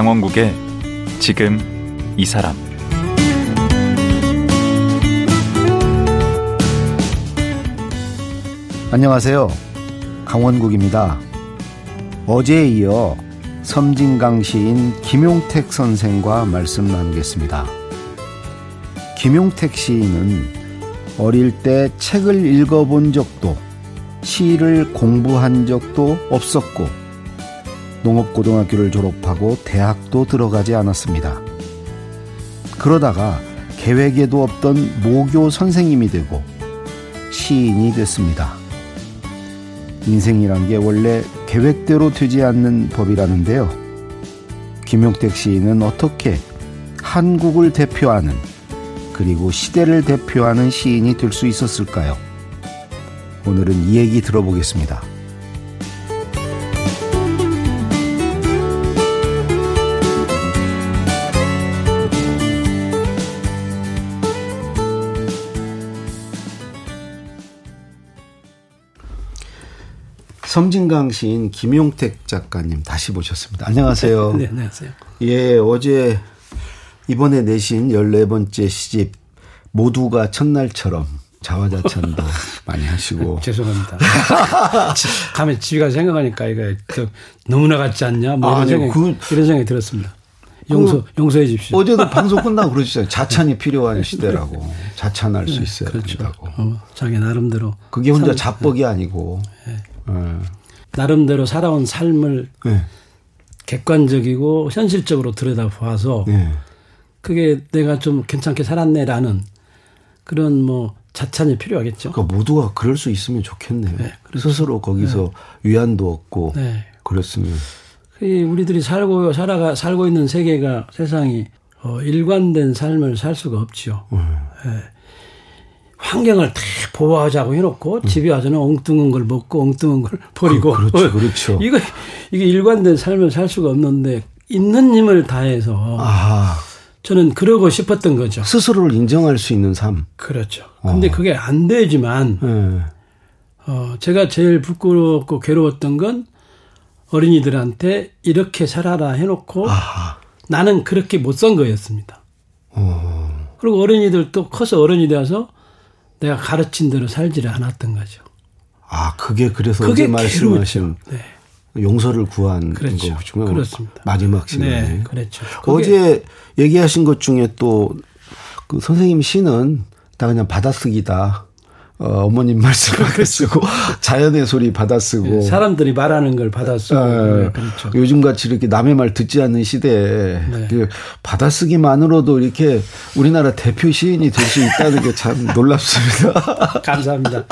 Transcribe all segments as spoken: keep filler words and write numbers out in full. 강원국의 지금 이 사람. 안녕하세요. 강원국입니다. 어제에 이어 섬진강 시인 김용택 선생과 말씀 나누겠습니다. 김용택 시인은 어릴 때 책을 읽어본 적도 시를 공부한 적도 없었고 농업고등학교를 졸업하고 대학도 들어가지 않았습니다. 그러다가 계획에도 없던 모교 선생님이 되고 시인이 됐습니다. 인생이란 게 원래 계획대로 되지 않는 법이라는데요. 김용택 시인은 어떻게 한국을 대표하는 그리고 시대를 대표하는 시인이 될 수 있었을까요? 오늘은 이 얘기 들어보겠습니다. 섬진강 시인 김용택 작가님 다시 모셨습니다. 안녕하세요. 네, 안녕하세요. 예, 어제 이번에 내신 열네 번째 시집 모두가 첫날처럼 자화자찬도 많이 하시고. 죄송합니다. 가면 집에 가서 생각하니까 이거 너무나 같지 않냐? 뭐 아, 이런, 아니요, 생각이, 그, 이런 생각이 들었습니다. 용서, 그, 용서해 주십시오. 어제도 방송 끝나고 그러셨어요. 자찬이 필요한 시대라고. 자찬할 네, 수 있어야 그렇죠. 된다고. 어, 자기 나름대로. 그게 혼자 자뻑이 아니고. 네. 네. 나름대로 살아온 삶을 네. 객관적이고 현실적으로 들여다봐서 네. 그게 내가 좀 괜찮게 살았네라는 그런 뭐 자찬이 필요하겠죠. 그러니까 모두가 그럴 수 있으면 좋겠네요. 네. 스스로 거기서 네. 위안도 얻고 네. 그랬으면. 우리들이 살고 살아가 살고 있는 세계가 세상이 어, 일관된 삶을 살 수가 없죠. 네. 네. 환경을 다 보호하자고 해놓고 음. 집에 와서는 엉뚱한 걸 먹고 엉뚱한 걸 버리고. 그, 그렇죠, 그렇죠. 이거 이게 일관된 삶을 살 수가 없는데 있는 힘을 다해서 아. 저는 그러고 싶었던 거죠. 스스로를 인정할 수 있는 삶. 그렇죠. 근데 어. 그게 안 되지만 네. 어, 제가 제일 부끄럽고 괴로웠던 건 어린이들한테 이렇게 살아라 해놓고 아. 나는 그렇게 못 산 거였습니다. 어. 그리고 어린이들도 커서 어른이 되어서 내가 가르친 대로 살지를 않았던 거죠. 아, 그게 그래서 그게 말씀하신 네. 용서를 구한 그렇죠. 거죠. 그렇습니다. 마지막 시간에. 네, 그렇죠. 어제 얘기하신 것 중에 또 그 선생님 시는 다 그냥 받아쓰기다. 어, 어머님 말씀 받아쓰고 자연의 소리 받아쓰고. 사람들이 말하는 걸 받아쓰고. 네, 그렇죠. 요즘같이 이렇게 남의 말 듣지 않는 시대에 네. 받아쓰기만으로도 이렇게 우리나라 대표 시인이 될 수 있다는 게 참 놀랍습니다. 감사합니다.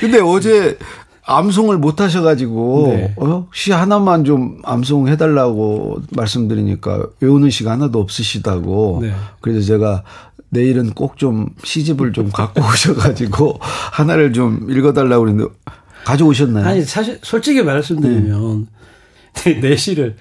근데 어제 암송을 못 하셔가지고 네. 어? 시 하나만 좀 암송해달라고 말씀드리니까 외우는 시가 하나도 없으시다고. 네. 그래서 제가 내일은 꼭 좀 시집을 좀 갖고 오셔가지고 하나를 좀 읽어달라고 그랬는데 가져오셨나요? 아니 사실 솔직히 말씀드리면 네. 내 시를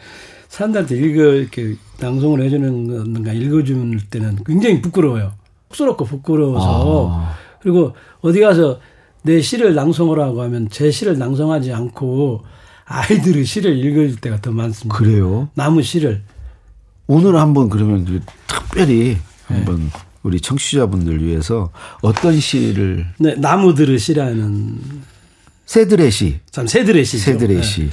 사람들한테 읽어 이렇게 낭송을 해주는 건가 읽어주는 때는 굉장히 부끄러워요. 쑥스럽고 부끄러워서 아. 그리고 어디 가서 내 시를 낭송을 하고 하면 제 시를 낭송하지 않고 아이들의 시를 읽을 때가 더 많습니다. 그래요? 남의 시를 오늘 한번 그러면 특별히 한번. 네. 우리 청취자분들 위해서 어떤 시를. 네, 나무들의 시라는. 새들의 시. 참, 새들의 시죠. 새들의 네. 시.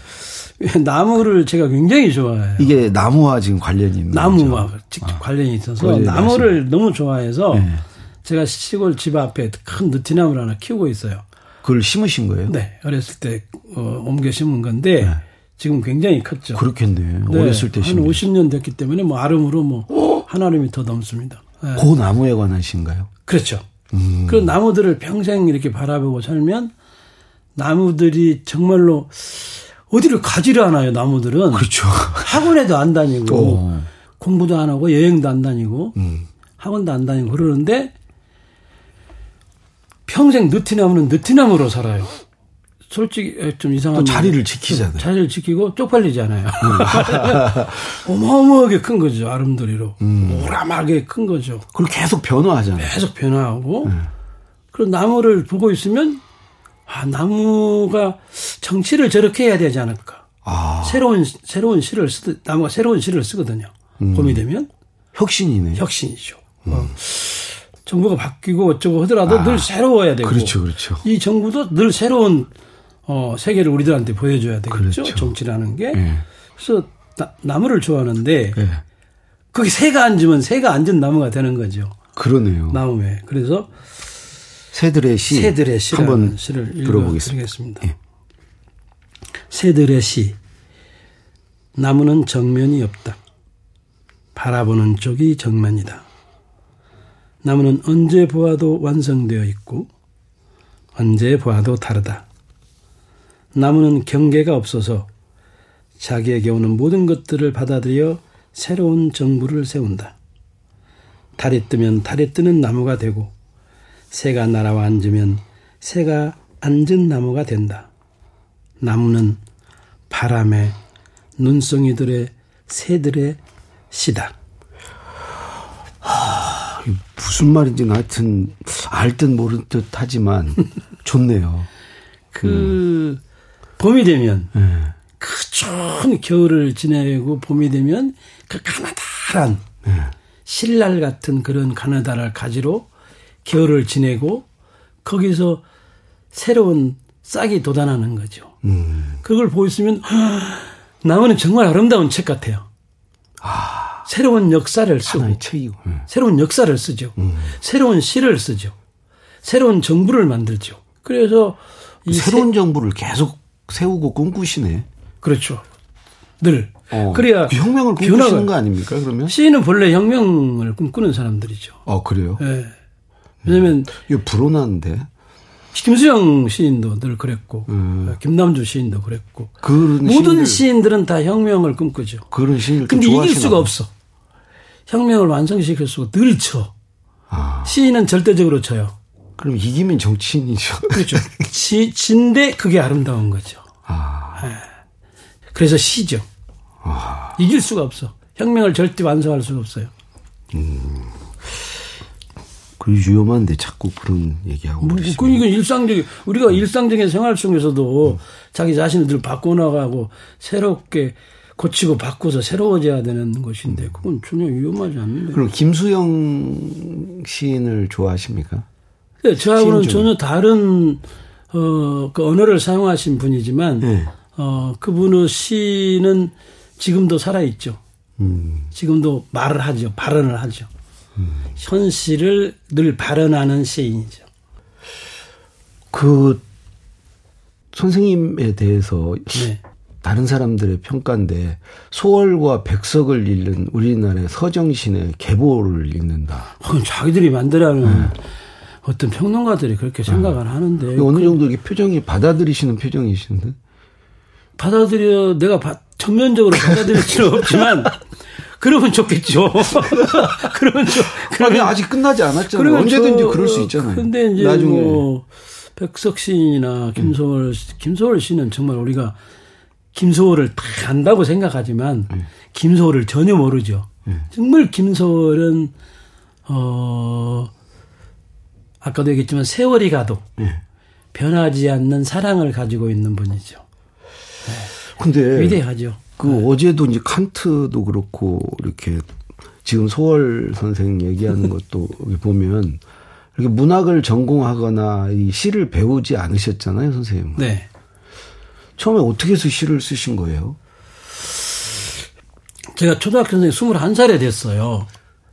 나무를 제가 굉장히 좋아해요. 이게 나무와 지금 관련이 있는 나무와 거죠? 직접 아. 관련이 있어서 나무를 너무 좋아해서 네. 제가 시골 집 앞에 큰 느티나무를 하나 키우고 있어요. 그걸 심으신 거예요? 네. 어렸을 때 어, 옮겨 심은 건데 네. 지금 굉장히 컸죠. 그렇겠네. 네. 어렸을 때 심은. 한 오십 년 됐기 때문에 뭐 아름으로 뭐 오! 한 아름이 더 넘습니다. 네. 그 나무에 관한 시인가요? 그렇죠. 음. 그런 나무들을 평생 이렇게 바라보고 살면 나무들이 정말로 어디를 가지를 않아요. 나무들은. 그렇죠. 학원에도 안 다니고 오. 공부도 안 하고 여행도 안 다니고 음. 학원도 안 다니고 그러는데 평생 느티나무는 느티나무로 살아요. 솔직히 좀 이상한. 또 자리를 지키잖아요. 자리를 지키고 쪽팔리잖아요. 어마어마하게 큰 거죠. 아름드리로. 음. 오람하게 큰 거죠. 그리고 계속 변화하잖아요. 계속 변화하고. 음. 그런 나무를 보고 있으면 아 나무가 정치를 저렇게 해야 되지 않을까. 아. 새로운 새로운 시를 쓰 나무가 새로운 시를 쓰거든요. 음. 봄이 되면 혁신이네. 혁신이죠. 음. 어. 정부가 바뀌고 어쩌고 하더라도 아. 늘 새로워야 되고. 그렇죠, 그렇죠. 이 정부도 늘 새로운 어, 세계를 우리들한테 보여줘야 되겠죠. 그렇죠. 정치라는 게. 예. 그래서 나, 나무를 좋아하는데 예. 거기 새가 앉으면 새가 앉은 나무가 되는 거죠. 그러네요. 나무에. 그래서 새들의 시 새들의 한번 시를 들어보겠습니다. 예. 새들의 시. 나무는 정면이 없다. 바라보는 쪽이 정면이다. 나무는 언제 보아도 완성되어 있고 언제 보아도 다르다. 나무는 경계가 없어서 자기에게 오는 모든 것들을 받아들여 새로운 정부를 세운다. 달이 뜨면 달이 뜨는 나무가 되고 새가 날아와 앉으면 새가 앉은 나무가 된다. 나무는 바람에 눈송이들의 새들의 시다. 하, 무슨 말인지는 하여튼 알 듯 모를 듯 하지만 좋네요. 그 음. 봄이 되면 네. 그 추운 겨울을 지내고 봄이 되면 그 가나다란 네. 신랄 같은 그런 가나다랄 가지로 겨울을 지내고 거기서 새로운 싹이 돋아나는 거죠. 음. 그걸 보고 있으면 나무는 정말 아름다운 책 같아요. 아, 새로운 역사를 쓰고 하나의 책이고. 네. 새로운 역사를 쓰죠. 음. 새로운 시를 쓰죠. 새로운 정부를 만들죠. 그래서 이 새로운 세, 정부를 계속 세우고 꿈꾸시네. 그렇죠. 늘. 어, 그래야 혁명을 꿈꾸시는 변화가, 거 아닙니까? 그러면 시인은 본래 혁명을 꿈꾸는 사람들이죠. 어 그래요? 네. 왜냐하면 이거 불온한데. 김수영 시인도 늘 그랬고 음. 김남주 시인도 그랬고 그런 모든 시인들, 시인들은 다 혁명을 꿈꾸죠. 그런 시인들 근데 좋아하시나? 이길 수가 없어. 혁명을 완성시킬 수가 늘 쳐. 아. 시인은 절대적으로 쳐요. 그럼 이기면 정치인이죠. 그렇죠. 지, 진데 그게 아름다운 거죠. 아. 네. 그래서 시죠. 아. 이길 수가 없어. 혁명을 절대 완성할 수가 없어요. 음. 그 위험한데 자꾸 그런 얘기하고. 뭐, 그 이건 일상적인 우리가 음. 일상적인 생활 속에서도 음. 자기 자신을 바꿔나가고 새롭게 고치고 바꿔서 새로워져야 되는 것인데 그건 전혀 위험하지 않는데. 그럼 김수영 시인을 좋아하십니까? 네, 저하고는 전혀 다른 어, 그 언어를 사용하신 분이지만 네. 어, 그분의 시는 지금도 살아있죠. 음. 지금도 말을 하죠. 발언을 하죠. 음. 현실을 늘 발언하는 시인이죠. 그 선생님에 대해서 네. 다른 사람들의 평가인데 소월과 백석을 읽는 우리나라의 서정신의 계보를 읽는다. 어, 자기들이 만들라는. 네. 어떤 평론가들이 그렇게 생각을 아, 하는데. 어느 정도 이게 표정이 받아들이시는 표정이신데? 받아들여, 내가 바, 전면적으로 받아들일 수는 없지만, 그러면 좋겠죠. 그러면 좋, 그러면. 아니, 아직 끝나지 않았잖아요. 그러면 언제든지 저, 그럴 수 있잖아요. 근데 이제 나중에. 뭐, 백석 시인이나 김소월, 음. 김소월 시인은 정말 우리가 김소월을 다 안다고 생각하지만, 음. 김소월을 전혀 모르죠. 음. 정말 김소월은, 어, 아까도 얘기했지만 세월이 가도 네. 변하지 않는 사랑을 가지고 있는 분이죠. 네. 근데 위대하죠. 그 네. 어제도 이제 칸트도 그렇고 이렇게 지금 소월 선생 얘기하는 것도 보면 이렇게 문학을 전공하거나 이 시를 배우지 않으셨잖아요, 선생님. 네. 처음에 어떻게 해서 시를 쓰신 거예요? 제가 초등학교생 스물한 살에 됐어요.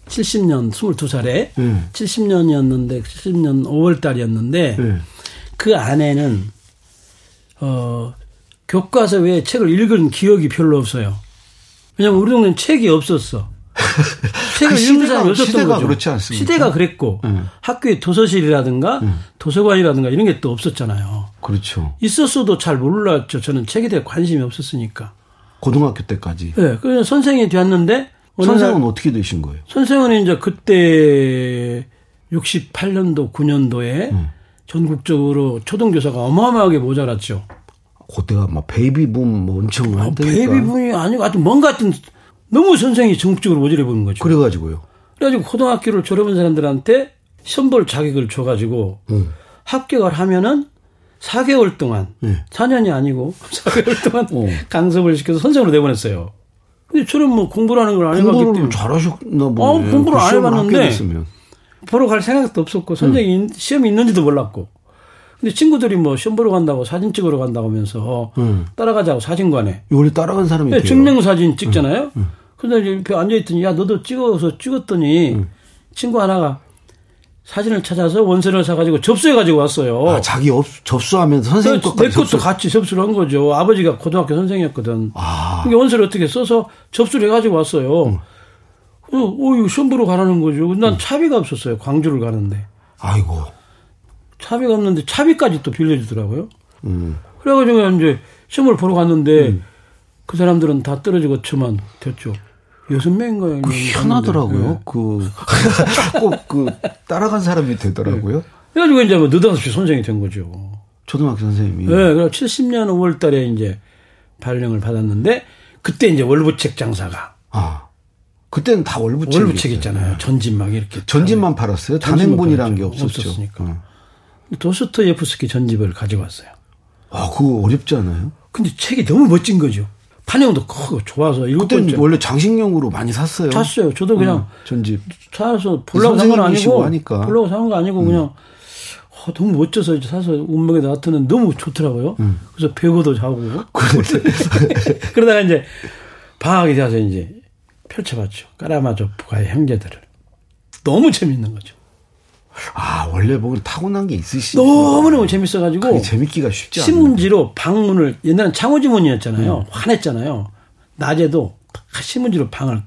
칠십 년, 스물두 살에 네. 칠십 년이었는데, 칠십 년 오월 달이었는데, 네. 그 안에는, 어, 교과서 외에 책을 읽은 기억이 별로 없어요. 왜냐면 우리 동네는 책이 없었어. 책을 그 읽는 사람이 없었던 시대가 거죠. 그렇지 않습니까? 시대가 그랬고, 네. 학교에 도서실이라든가, 네. 도서관이라든가 이런 게 또 없었잖아요. 그렇죠. 있었어도 잘 몰랐죠. 저는 책에 대해 관심이 없었으니까. 고등학교 때까지? 네. 그래서 선생이 되었는데, 선생은 어떻게 되신 거예요? 선생은 이제 그때 육십팔 년도, 구 년도에 음. 전국적으로 초등교사가 어마어마하게 모자랐죠. 그때가 막 베이비붐 뭐 엄청 많으니까. 어, 베이비붐이 아니고 하여튼 뭔가 하여튼 너무 선생이 전국적으로 모자라 보는 거죠. 그래가지고요. 그래가지고 고등학교를 졸업한 사람들한테 시험 볼 자격을 줘가지고 음. 합격을 하면은 사 개월 동안, 네. 사 년이 아니고 사 개월 동안 어. 강습을 시켜서 선생으로 내보냈어요. 근데 저는 뭐 공부라는 걸 안 해봤기 때문에. 공부를 잘하셨나 보네. 어, 공부를 그 안 해봤는데 보러 갈 생각도 없었고 선생이 음. 시험이 있는지도 몰랐고. 근데 친구들이 뭐 시험 보러 간다고 사진 찍으러 간다고 하면서 음. 따라가자고 사진관에. 원래 따라간 사람이 있대요. 네, 증명사진 찍잖아요. 음. 음. 근데 옆에 앉아있더니 야 너도 찍어서 찍었더니 음. 친구 하나가 사진을 찾아서 원서를 사가지고 접수해가지고 왔어요. 아, 자기 업, 접수하면서 선생님 것까지 내 것도 접수. 같이 접수를 한 거죠. 아버지가 고등학교 선생이었거든. 아. 그러니까 원서를 어떻게 써서 접수를 해가지고 왔어요. 음. 어, 어, 이거 시험 보러 가라는 거죠. 난 음. 차비가 없었어요. 광주를 가는데. 아이고. 차비가 없는데 차비까지 또 빌려주더라고요. 음. 그래가지고 이제 시험을 보러 갔는데 음. 그 사람들은 다 떨어지고 저만 됐죠. 여섯 명인가요? 그 희한하더라고요. 네. 그, 자꾸 그, 따라간 사람이 되더라고요. 네. 그래가지고 이제 뭐, 느닷없이 선생이 된 거죠. 초등학교 선생님이. 네, 그래서 칠십 년 오월 달에 이제 발령을 받았는데, 그때 이제 월부책 장사가. 아. 그때는 다 월부책. 월부책 있잖아요. 네. 전집 막 이렇게. 전집만 팔았어요? 단행본이라는 게 없었죠. 없었으니까. 어. 도스토옙스키 전집을 가져왔어요. 아, 그거 어렵지 않아요? 근데 책이 너무 멋진 거죠. 판형도 크고 좋아서. 그때 원래 장식용으로 많이 샀어요. 샀어요. 저도 그냥 음, 전집 사서 보려고 산 건 아니고 하니까. 보려고 산 건 아니고 음. 그냥 어, 너무 멋져서 이제 사서 운명에 놨더니 너무 좋더라고요. 음. 그래서 배우고도 자고 그러다가 이제 방학이 돼서 이제 펼쳐봤죠. 까라마조프가의 형제들을. 너무 재밌는 거죠. 아 원래 뭐 타고난 게 있으시죠. 너무너무 재밌어가지고 그게 재밌기가 쉽지 않아요. 신문지로 방문을 옛날엔 창호지문이었잖아요. 음. 환했잖아요. 낮에도 신문지로 방을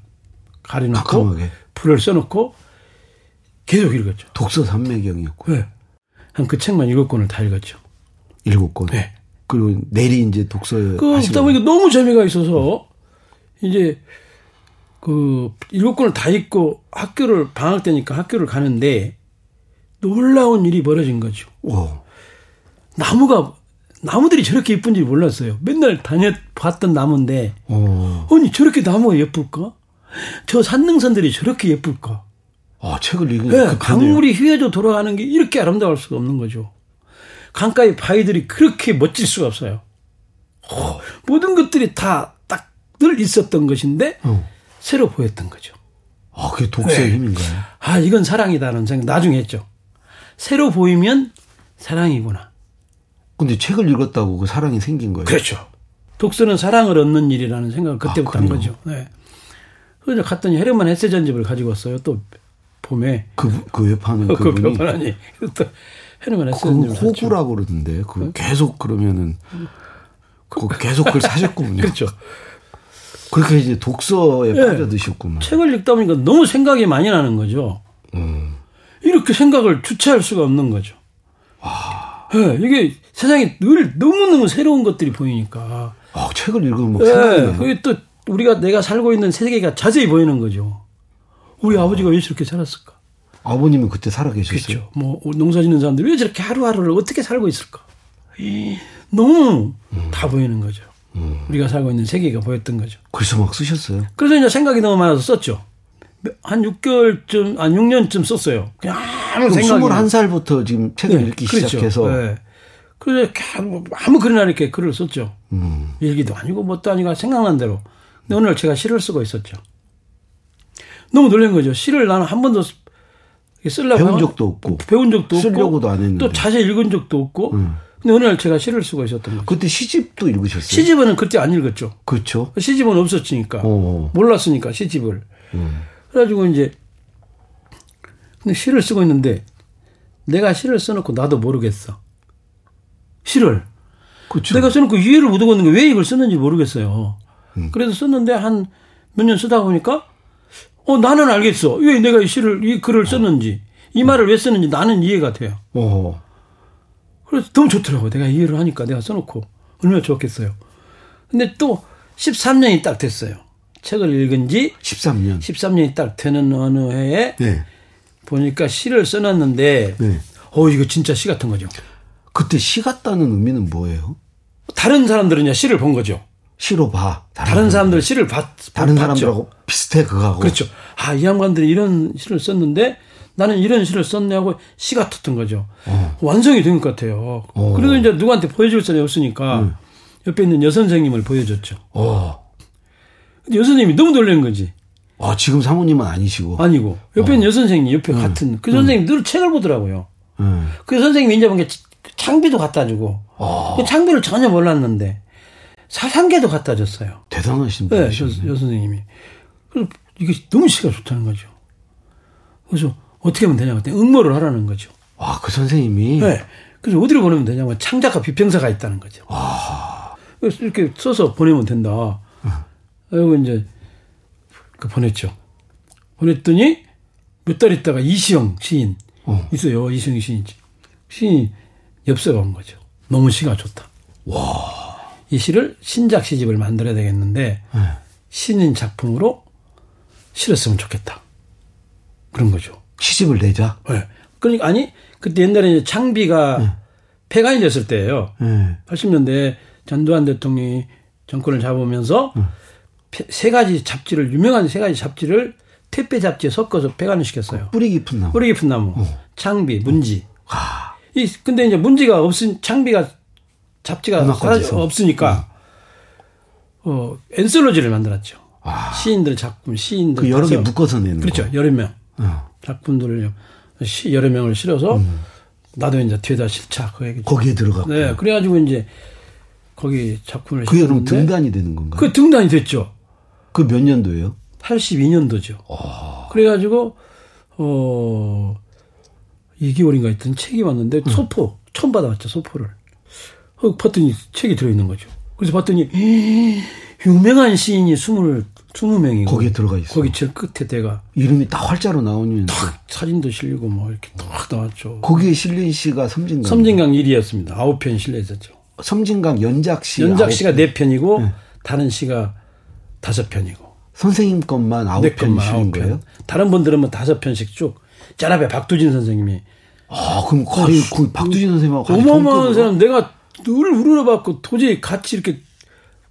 가려놓고 가끔하게. 불을 써놓고 계속 읽었죠. 독서 삼매경이었고. 네. 한 그 책만 일곱 권을 다 읽었죠. 일곱 권? 네. 그리고 내리 이제 독서 그 그러다 보니까 너무 재미가 있어서 음. 이제 그 일곱 권을 다 읽고 학교를 방학 때니까 학교를 가는데 놀라운 일이 벌어진 거죠. 오. 나무가 나무들이 저렇게 예쁜지 몰랐어요. 맨날 다녀봤던 나무인데 오. 아니 저렇게 나무가 예쁠까? 저 산능선들이 저렇게 예쁠까? 아 책을 읽으니까 네, 강물이 휘어져 돌아가는 게 이렇게 아름다울 수가 없는 거죠. 강가의 바위들이 그렇게 멋질 수가 없어요. 오. 모든 것들이 다 딱 늘 있었던 것인데 오. 새로 보였던 거죠. 아 그게 독서의 네. 힘인가요? 아 이건 사랑이다라는 생각 나중에 했죠. 새로 보이면 사랑이구나. 근데 책을 읽었다고 그 사랑이 생긴 거예요? 그렇죠. 독서는 사랑을 얻는 일이라는 생각을 그때부터 아, 한 거죠. 네. 그래서 갔더니 헤르만 헤세 전집을 가지고 왔어요. 또 봄에. 그, 그 외판은 어, 그분이. 그 외판이. 또 헤르만 헤세 전집을 샀죠. 호구라고 그러던데. 그 응? 계속 그러면은 그 계속 그걸 사셨군요. 그렇죠. 그렇게 이제 독서에 네. 빠져드셨구만. 책을 읽다 보니까 너무 생각이 많이 나는 거죠. 음. 이렇게 생각을 주체할 수가 없는 거죠. 와. 네, 이게 세상에 늘 너무너무 새로운 것들이 보이니까. 아, 책을 읽으면 막 생각나요. 네, 그게 또 우리가 내가 살고 있는 세계가 자세히 보이는 거죠. 우리 아. 아버지가 왜 저렇게 살았을까? 아버님은 그때 살아계셨어요? 그렇죠. 뭐 농사짓는 사람들이 왜 저렇게 하루하루를 어떻게 살고 있을까? 이, 너무 음. 다 보이는 거죠. 음. 우리가 살고 있는 세계가 보였던 거죠. 그래서 막 쓰셨어요? 그래서 이제 생각이 너무 많아서 썼죠. 한 육 개월쯤, 한 육 년쯤 썼어요. 그냥 아무 생각이. 스물한 살부터 지금 책을 네, 읽기 그렇죠. 시작해서. 네. 그래서 아무 그러나 이렇게 글을 썼죠. 음. 일기도 아니고 뭣도 아니고 생각난 대로. 근데 오늘 제가 시를 쓰고 있었죠. 너무 놀란 거죠. 시를 나는 한 번도 쓰려고. 배운 적도 없고. 배운 적도 없고. 쓰려고도 안 했는데. 또 자세히 읽은 적도 없고. 음. 근데 오늘 제가 시를 쓰고 있었던 거죠. 그때 시집도 읽으셨어요? 시집은 그때 안 읽었죠. 그렇죠. 시집은 없었으니까. 오. 몰랐으니까 시집을. 음. 그래가지고 이제 근데 시를 쓰고 있는데 내가 시를 써놓고 나도 모르겠어. 시를. 그쵸. 내가 써놓고 유예를 못하고 있는 게 왜 이걸 썼는지 모르겠어요. 음. 그래서 썼는데 한 몇 년 쓰다 보니까 어 나는 알겠어. 왜 내가 이 시를 이 글을 썼는지 이 말을 음. 왜 썼는지 나는 이해가 돼요. 오. 그래서 너무 좋더라고요. 내가 이해를 하니까 내가 써놓고 얼마나 좋았겠어요. 근데 또 십삼 년이 딱 됐어요. 책을 읽은 지 십삼 년. 십삼 년이 딱 되는 어느 해에 네. 보니까 시를 써놨는데 네. 어 이거 진짜 시 같은 거죠. 그때 시 같다는 의미는 뭐예요? 다른 사람들은 시를 본 거죠. 시로 봐. 다른, 다른 사람들 시를 봤, 다른 봤죠. 사람들하고 비슷해 그거하고. 그렇죠. 아, 이 양반들이 이런 시를 썼는데 나는 이런 시를 썼냐고 시가 텄던 거죠. 어. 완성이 된 것 같아요. 어. 그래도 이제 누구한테 보여줄 사람이 없으니까 음. 옆에 있는 여선생님을 보여줬죠. 어. 근데 여선생님이 너무 놀란 거지. 아, 지금 사모님은 아니시고. 아니고. 옆에 어. 있는 여선생님, 옆에 음. 같은. 그 선생님이 음. 늘 책을 보더라고요. 음. 그 선생님이 이제 보니까 창비도 갖다 주고. 어. 그 창비를 전혀 몰랐는데. 사상계도 갖다 줬어요. 대단하신 분이시네. 네, 여, 여 선생님이. 그래서 이게 너무 시가 좋다는 거죠. 그래서 어떻게 하면 되냐고 했더니 응모를 하라는 거죠. 와, 그 선생님이? 네. 그래서 어디로 보내면 되냐고 창작가 비평사가 있다는 거죠. 와. 그래서 이렇게 써서 보내면 된다. 그리고 이제 그 보냈죠. 보냈더니 몇 달 있다가 이시영 시인 어. 있어요. 이시영 시인이지. 시인이 엽서가 온 거죠. 너무 시가 좋다. 와. 이 시를 신작 시집을 만들어야 되겠는데 네. 신인 작품으로 실었으면 좋겠다. 그런 거죠. 시집을 내자? 네. 그러니까 아니 그때 옛날에 이제 창비가 네. 폐간이 됐을 때예요. 네. 팔십 년대에 전두환 대통령이 정권을 잡으면서 네. 세 가지 잡지를 유명한 세 가지 잡지를 택배 잡지에 섞어서 폐간을 시켰어요. 그 뿌리 깊은 나무. 뿌리 깊은 나무. 어. 창비, 문지. 어. 이 근데 이제 문지가 없은 창비가 잡지가 없으니까 음. 어 엔솔로지를 만들었죠. 아. 시인들 작품, 시인들 그 여러 개 묶어서 내는 그렇죠. 거. 여러 명 음. 작품들을 시 여러 명을 실어서 음. 나도 이제 뒤에다 실착 거기에 들어가. 네, 그래가지고 이제 거기 작품을 그게 그럼 등단이 되는 건가요? 그 등단이 됐죠. 그 몇 년도예요? 팔십이 년도죠. 아. 그래가지고 어 이 개월인가 했던 책이 왔는데 음. 소포 처음 받아왔죠. 소포를. 봤더니 책이 들어있는 거죠. 그래서 봤더니 유명한 시인이 이십 명이고 거기에 들어가 있어요. 거기 제일 끝에 대가 이름이 딱 활자로 나오는 딱 사진도 실리고 뭐 이렇게 딱 나왔죠. 거기에 실린 시가 섬진강 섬진강 일 위였습니다. 아홉 편 실려 있었죠. 섬진강 연작시 연작시가 네 편이고 네. 다른 시가 다섯 편이고 선생님 것만 아홉 편이 실린 거예요? 다른 분들은 뭐 다섯 편씩 쭉 짜라베 박두진 선생님이 아 그럼 거의 그, 그, 박두진 선생님하고 어마어마한 사람 내가 늘 우러러봤고 도저히 같이 이렇게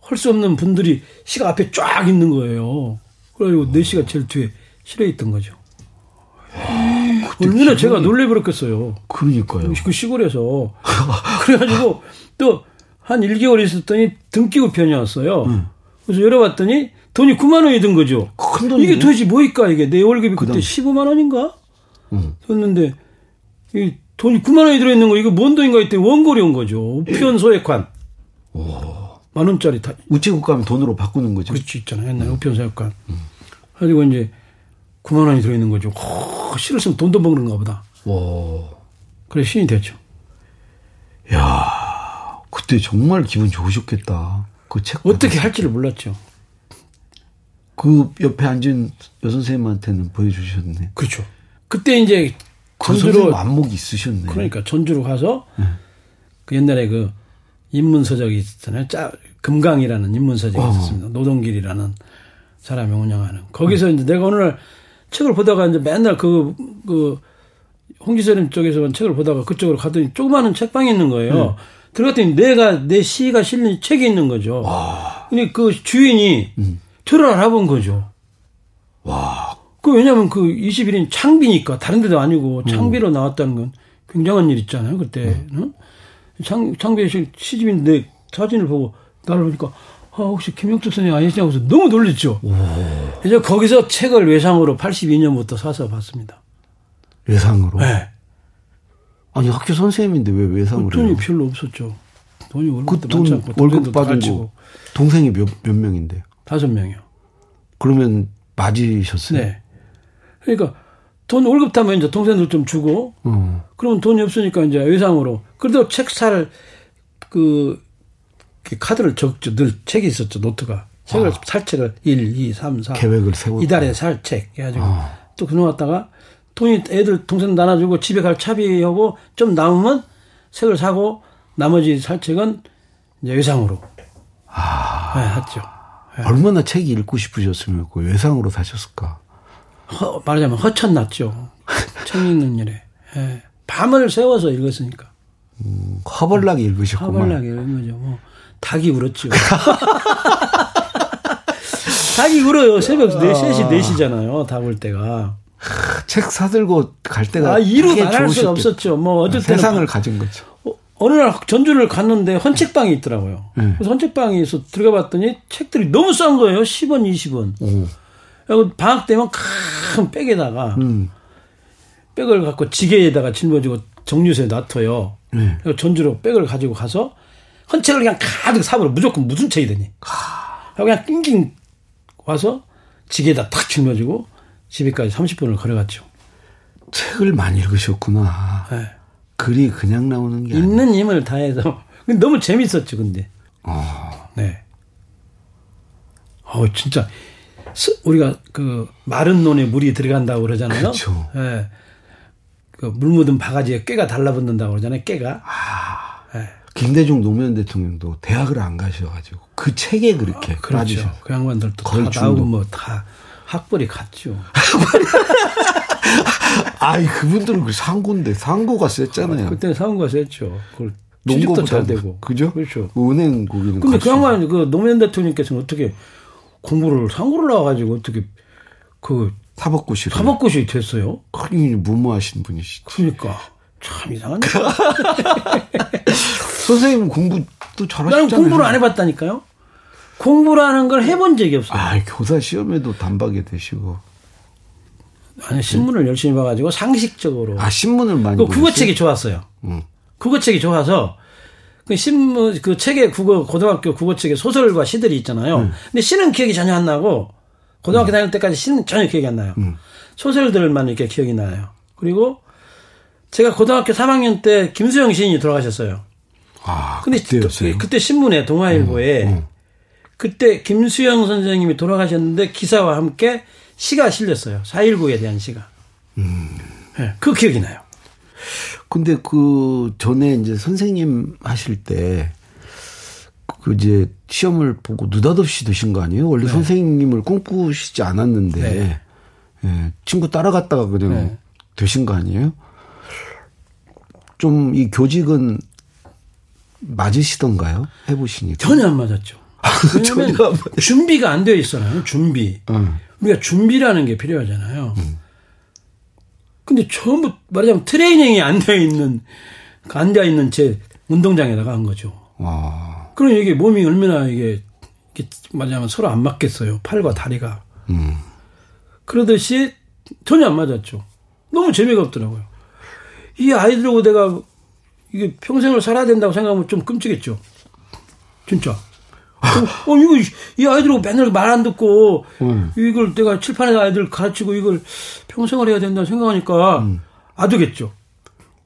할 수 없는 분들이 시가 앞에 쫙 있는 거예요. 그래가지고 내 시가 제일 뒤에 실려있던 거죠. 아, 얼마나 제가 놀래버렸겠어요. 그러니까요. 그 시골에서. 그래가지고 또 한 일 개월 있었더니 등기구 편이 왔어요. 음. 그래서 열어봤더니 돈이 구만 원이 든 거죠. 큰 돈이네. 이게 도대체 뭐일까 이게. 내 월급이 그때 그다음. 십오만 원인가? 음. 줬는데 이 돈이 구만 원이 들어있는 거, 이거 뭔 돈인가 했더니 원고리 온 거죠. 우편 소액환. 만 원짜리 다. 우체국 가면 돈으로 바꾸는 거죠. 그렇지, 있잖아요. 옛날에 음. 우편 소액환. 음. 가지고 이제 구만 원이 들어있는 거죠. 오, 시를 쓰면 돈도 먹는가 보다. 와. 그래, 시인이 됐죠. 이야, 그때 정말 기분 좋으셨겠다. 그 책. 어떻게 할지를 몰랐죠. 그 옆에 앉은 여선생님한테는 보여주셨네. 그렇죠. 그때 이제 그 전주로 안목이 있으셨네. 그러니까 전주로 가서 네. 그 옛날에 그 인문서적이 있었잖아요. 짜, 금강이라는 인문서적이 어허. 있었습니다. 노동길이라는 사람이 운영하는. 거기서 네. 이제 내가 오늘 책을 보다가 이제 맨날 그, 그 홍지선님 쪽에서 책을 보다가 그쪽으로 가더니 조그마한 책방이 있는 거예요. 네. 들어갔더니 내가 내 시가 실린 책이 있는 거죠. 와. 근데 그 주인이 음. 틀을 알아본 거죠. 와. 그, 왜냐면 그 이십일 인 창비니까, 다른 데도 아니고, 창비로 음. 나왔다는 건 굉장한 일 있잖아요, 그때. 음. 창, 창비 시집인데 사진을 보고, 나를 보니까, 아, 혹시 김용택 선생님 아니시냐고서 너무 놀랬죠. 이제 거기서 책을 외상으로 팔십이 년부터 사서 봤습니다. 외상으로? 네. 아니, 학교 선생님인데 왜 외상으로? 그 돈이 별로 없었죠. 돈이 월급도 그 많지 않고, 월급 받은 거. 동생이 몇, 몇 명인데요? 다섯 명이요. 그러면 맞으셨어요? 네. 그러니까, 돈 월급 타면 이제 동생들 좀 주고, 음. 그러면 돈이 없으니까 이제 외상으로. 그래도 책 살, 그, 카드를 적죠. 늘 책이 있었죠. 노트가. 책을, 아. 살 책을 일, 이, 삼, 사. 계획을 세우고. 이달에 살 책. 해가지고. 아. 또 그놈았다가 돈이 애들, 동생 나눠주고 집에 갈 차비하고 좀 남으면 책을 사고 나머지 살 책은 이제 외상으로. 아. 네, 했죠. 네. 얼마나 책이 읽고 싶으셨으면 그 외상으로 사셨을까? 허, 말하자면 허천났죠. 책 읽는 일에. 예. 밤을 새워서 읽었으니까. 음, 허벌나게 읽으셨구만. 허벌나게 읽은 거죠. 뭐, 닭이 울었죠. 닭이 울어요. 새벽 네 시, 네 시잖아요. 닭 울 때가. 하, 책 사들고 갈 때가 아, 이루 말할 수는 없었죠. 뭐 어쨌든 세상을 가진 거죠. 어느 날 전주를 갔는데 헌책방이 있더라고요. 네. 그래서 헌책방에서 들어가 봤더니 책들이 너무 싼 거예요. 십 원, 이십 원. 오. 그리고 방학 때면 큰 백에다가 음. 백을 갖고 지게에다가 짊어지고 정류소에 놔둬요. 네. 그리고 전주로 백을 가지고 가서 헌책을 그냥 가득 사버려. 무조건 무슨 책이더니. 하. 그냥 낑낑 와서 지게에다 탁 짊어지고 집에까지 삼십 분을 걸어갔죠. 책을 많이 읽으셨구나. 네. 글이 그냥 나오는 게 아니에요. 있는 힘을 다해서. 너무 재밌었죠, 근데. 어. 네. 어, 진짜. 우리가 그 마른 논에 물이 들어간다고 그러잖아요. 그렇죠. 네. 그 물 묻은 바가지에 깨가 달라붙는다고 그러잖아요, 깨가. 아. 네. 김대중 노무현 대통령도 대학을 안 가셔가지고 그 책에 그렇게. 어, 그렇죠. 맞으셨어요. 그 양반들도 다 중독. 나오고 뭐 다 학벌이 갔죠. 아이, 그분들은 그 상고인데, 상고가 셌잖아요. 아, 그때 상고가 셌죠. 그걸 취직도 잘 되고. 그죠? 그렇죠. 은행 고기는. 근데 그 양반, 그 노무현 대통령께서는 어떻게 공부를, 상고를 나와가지고 어떻게 그. 사법고시. 사법고시 됐어요? 아니, 무모하신 분이시죠. 그러니까. 참 이상한데. 선생님은 공부도 잘하셨잖아요. 나는 공부를 안 해봤다니까요? 공부라는 걸 해본 적이 없어요. 아, 교사 시험에도 단박에 되시고. 아니, 신문을 네. 열심히 봐가지고 상식적으로. 아, 신문을 많이 그 국어 책이 좋았어요. 응. 국어 책이 좋아서 그 신문 그 책에 국어 고등학교 국어 책에 소설과 시들이 있잖아요. 응. 근데 시는 기억이 전혀 안 나고 고등학교 응. 다닐 때까지 시는 전혀 기억이 안 나요. 응. 소설들만 이렇게 기억이 나요. 그리고 제가 고등학교 삼 학년 때 김수영 시인이 돌아가셨어요. 아, 근데 그때였어요? 그때 신문에 동아일보에 응. 응. 그때 김수영 선생님이 돌아가셨는데 기사와 함께 시가 실렸어요. 사 일구에 대한 시가. 음. 네, 그 기억이 나요. 근데 그 전에 이제 선생님 하실 때 그 이제 시험을 보고 느닷없이 되신 거 아니에요? 원래 네. 선생님을 꿈꾸시지 않았는데 네. 네, 친구 따라갔다가 그냥 네. 되신 거 아니에요? 좀 이 교직은 맞으시던가요? 해보시니까. 전혀 안 맞았죠. 왜냐면 전혀 안 맞았죠. 준비가 안 되어 있어요. 준비. 음. 우리가 준비라는 게 필요하잖아요. 음. 근데 전부 말하자면 트레이닝이 안 되어 있는, 앉아 있는 제 운동장에다가 한 거죠. 와. 그럼 이게 몸이 얼마나 이게, 이게 말하자면 서로 안 맞겠어요. 팔과 다리가. 음. 그러듯이 전혀 안 맞았죠. 너무 재미가 없더라고요. 이 아이들하고 내가 이게 평생을 살아야 된다고 생각하면 좀 끔찍했죠. 진짜. 어, 이거, 이 아이들하고 맨날 말 안 듣고, 음. 이걸 내가 칠판에 아이들 가르치고 이걸 평생을 해야 된다 생각하니까, 음. 아두겠죠.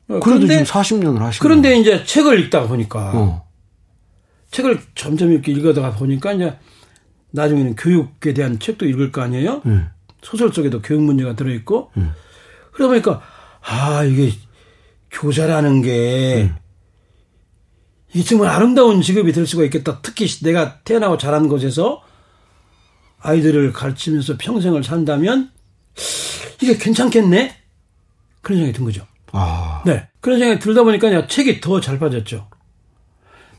그래도 그런데, 지금 사십 년을 하시고. 그런데 이제 책을 읽다가 보니까, 어. 책을 점점 이렇게 읽어다가 보니까, 이제 나중에는 교육에 대한 책도 읽을 거 아니에요? 음. 소설 속에도 교육 문제가 들어있고, 음. 그러다 보니까, 아, 이게 교사라는 게, 음. 이 정말 아름다운 직업이 될 수가 있겠다. 특히 내가 태어나고 자란 곳에서 아이들을 가르치면서 평생을 산다면 이게 괜찮겠네? 그런 생각이 든 거죠. 아. 네. 그런 생각이 들다 보니까 책이 더 잘 빠졌죠.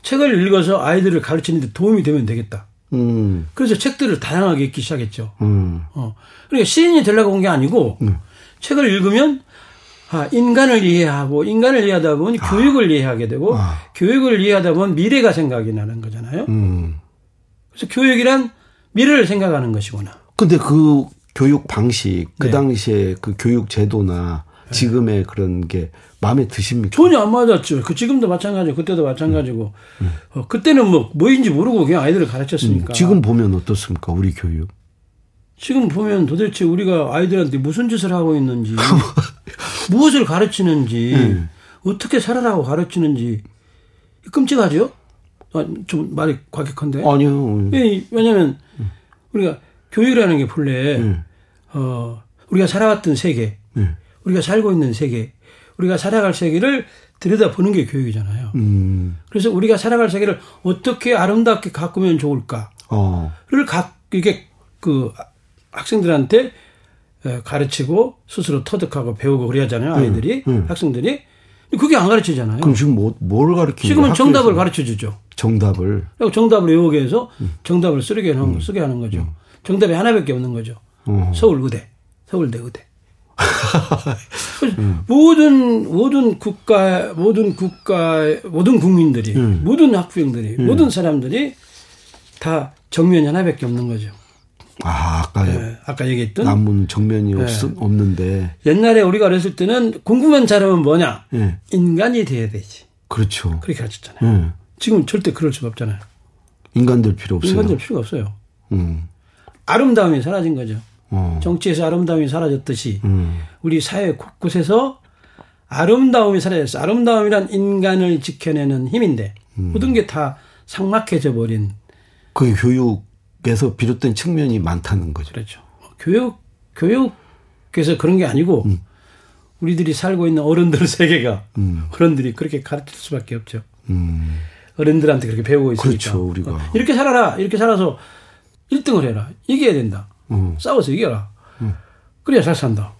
책을 읽어서 아이들을 가르치는데 도움이 되면 되겠다. 음. 그래서 책들을 다양하게 읽기 시작했죠. 음. 어. 그러니까 시인이 되려고 온 게 아니고 음. 책을 읽으면 아, 인간을 이해하고, 인간을 이해하다 보면 아. 교육을 이해하게 되고, 아. 교육을 이해하다 보면 미래가 생각이 나는 거잖아요. 음. 그래서 교육이란 미래를 생각하는 것이구나. 근데 그 교육 방식, 그 네. 당시에 그 교육 제도나 네. 지금의 그런 게 마음에 드십니까? 전혀 안 맞았죠. 그 지금도 마찬가지고, 그때도 마찬가지고, 음. 음. 어, 그때는 뭐, 뭐인지 모르고 그냥 아이들을 가르쳤으니까. 음. 지금 보면 어떻습니까? 우리 교육. 지금 보면 도대체 우리가 아이들한테 무슨 짓을 하고 있는지. 무엇을 가르치는지 음. 어떻게 살아라고 가르치는지 끔찍하죠? 아, 좀 말이 과격한데. 아니요. 예, 왜냐하면 음. 우리가 교육이라는 게 본래 음. 어, 우리가 살아왔던 세계, 음. 우리가 살고 있는 세계, 우리가 살아갈 세계를 들여다보는 게 교육이잖아요. 음. 그래서 우리가 살아갈 세계를 어떻게 아름답게 가꾸면 좋을까를 어. 각, 이게 그 학생들한테 가르치고 스스로 터득하고 배우고 그래야잖아요. 아이들이 음, 음. 학생들이 그게 안 가르치잖아요. 그럼 지금 뭐, 뭘 가르치는 지금은 학교에서. 정답을 가르쳐주죠. 정답을. 그리고 정답을 외우게 해서 정답을 쓰게 하는, 음. 쓰게 하는 거죠. 음. 정답이 하나밖에 없는 거죠. 음. 서울의대, 서울대 의대. 음. 모든 모든 국가 모든 국가 모든 국민들이 음. 모든 학부형들이 음. 모든 사람들이 다 정면이 하나밖에 없는 거죠. 아, 아까 네, 아까 얘기했던 남은 정면이 네. 없, 없는데 옛날에 우리가 어렸을 때는 공부만 잘하면 뭐냐 네. 인간이 돼야 되지. 그렇죠. 그렇게 가르쳤잖아요. 네. 지금 절대 그럴 수가 없잖아요. 인간 될 필요 없어요. 인간 될 필요가 없어요. 음. 아름다움이 사라진 거죠. 어. 정치에서 아름다움이 사라졌듯이 음. 우리 사회 곳곳에서 아름다움이 사라졌어요. 아름다움이란 인간을 지켜내는 힘인데 음. 모든 게 다 삭막해져 버린. 그 교육에서 비롯된 측면이 많다는 거죠. 그렇죠. 교육, 교육에서 그런 게 아니고 음. 우리들이 살고 있는 어른들 세계가 음. 어른들이 그렇게 가르칠 수밖에 없죠. 음. 어른들한테 그렇게 배우고 있으니까. 그렇죠. 우리가. 이렇게 살아라. 이렇게 살아서 일 등을 해라. 이겨야 된다. 음. 싸워서 이겨라. 음. 그래야 잘 산다.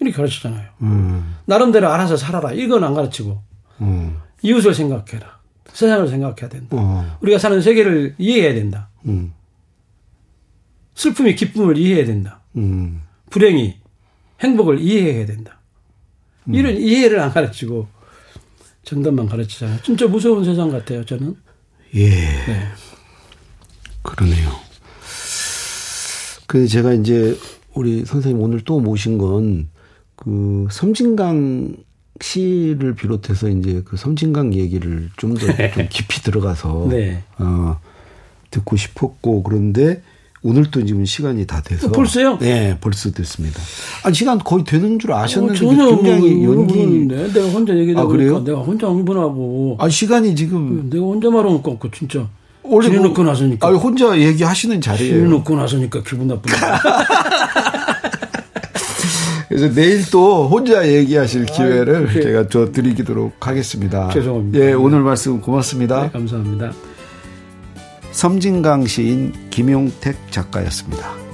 이렇게 가르치잖아요. 음. 나름대로 알아서 살아라. 이건 안 가르치고. 음. 이웃을 생각해라. 세상을 생각해야 된다. 어. 우리가 사는 세계를 이해해야 된다. 음. 슬픔이 기쁨을 이해해야 된다. 음. 불행이 행복을 이해해야 된다. 음. 이런 이해를 안 가르치고 정답만 가르치잖아요. 진짜 무서운 세상 같아요. 저는. 예. 네. 그러네요. 그 제가 이제 우리 선생님 오늘 또 모신 건 그 섬진강 시를 비롯해서 이제 그 섬진강 얘기를 좀 더 좀 깊이 들어가서 네. 어, 듣고 싶었고 그런데 오늘 또 지금 시간이 다 돼서 어, 벌써요? 네, 벌써 됐습니다. 아 시간 거의 되는 줄 아셨는데 어, 전혀 굉장히 뭐, 연기. 내가 혼자 얘기하다 아, 보니까 내가 혼자 흥분하고. 아 시간이 지금 내가 혼자 말하는 것 같고 진짜. 원래 놓고 뭐, 나서니까. 아 혼자 얘기하시는 자리예요. 놓고 나서니까 기분 나쁘다. 그래서 내일 또 혼자 얘기하실 기회를 아, 제가 저 드리도록 하겠습니다. 죄송합니다. 예, 오늘 말씀 고맙습니다. 네, 감사합니다. 섬진강 시인 김용택 작가였습니다.